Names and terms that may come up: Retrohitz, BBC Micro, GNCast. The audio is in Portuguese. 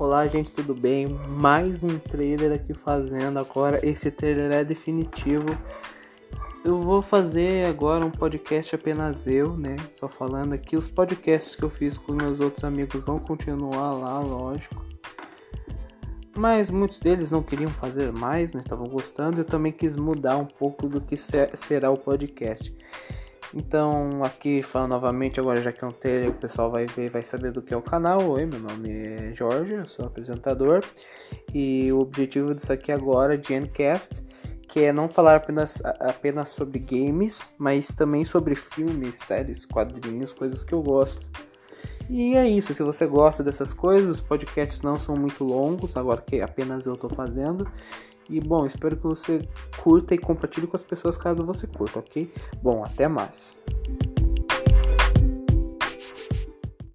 Olá gente, tudo bem? Mais um trailer aqui fazendo agora, esse trailer é definitivo. Eu vou fazer agora um podcast apenas eu, né? Só falando aqui, os podcasts que eu fiz com meus outros amigos vão continuar lá, lógico. Mas muitos deles não queriam fazer mais, não estavam gostando. Eu também quis mudar um pouco do que será o podcast. Então, aqui falando novamente, agora já que é um trailer, o pessoal vai ver, vai saber do que é o canal. Oi, meu nome é Jorge, eu sou apresentador. E o objetivo disso aqui agora é GNCast, que é não falar apenas sobre games, mas também sobre filmes, séries, quadrinhos, coisas que eu gosto. E é isso, se você gosta dessas coisas, os podcasts não são muito longos, agora que apenas eu estou fazendo. E bom, espero que você curta e compartilhe com as pessoas caso você curta, ok? Bom, até mais!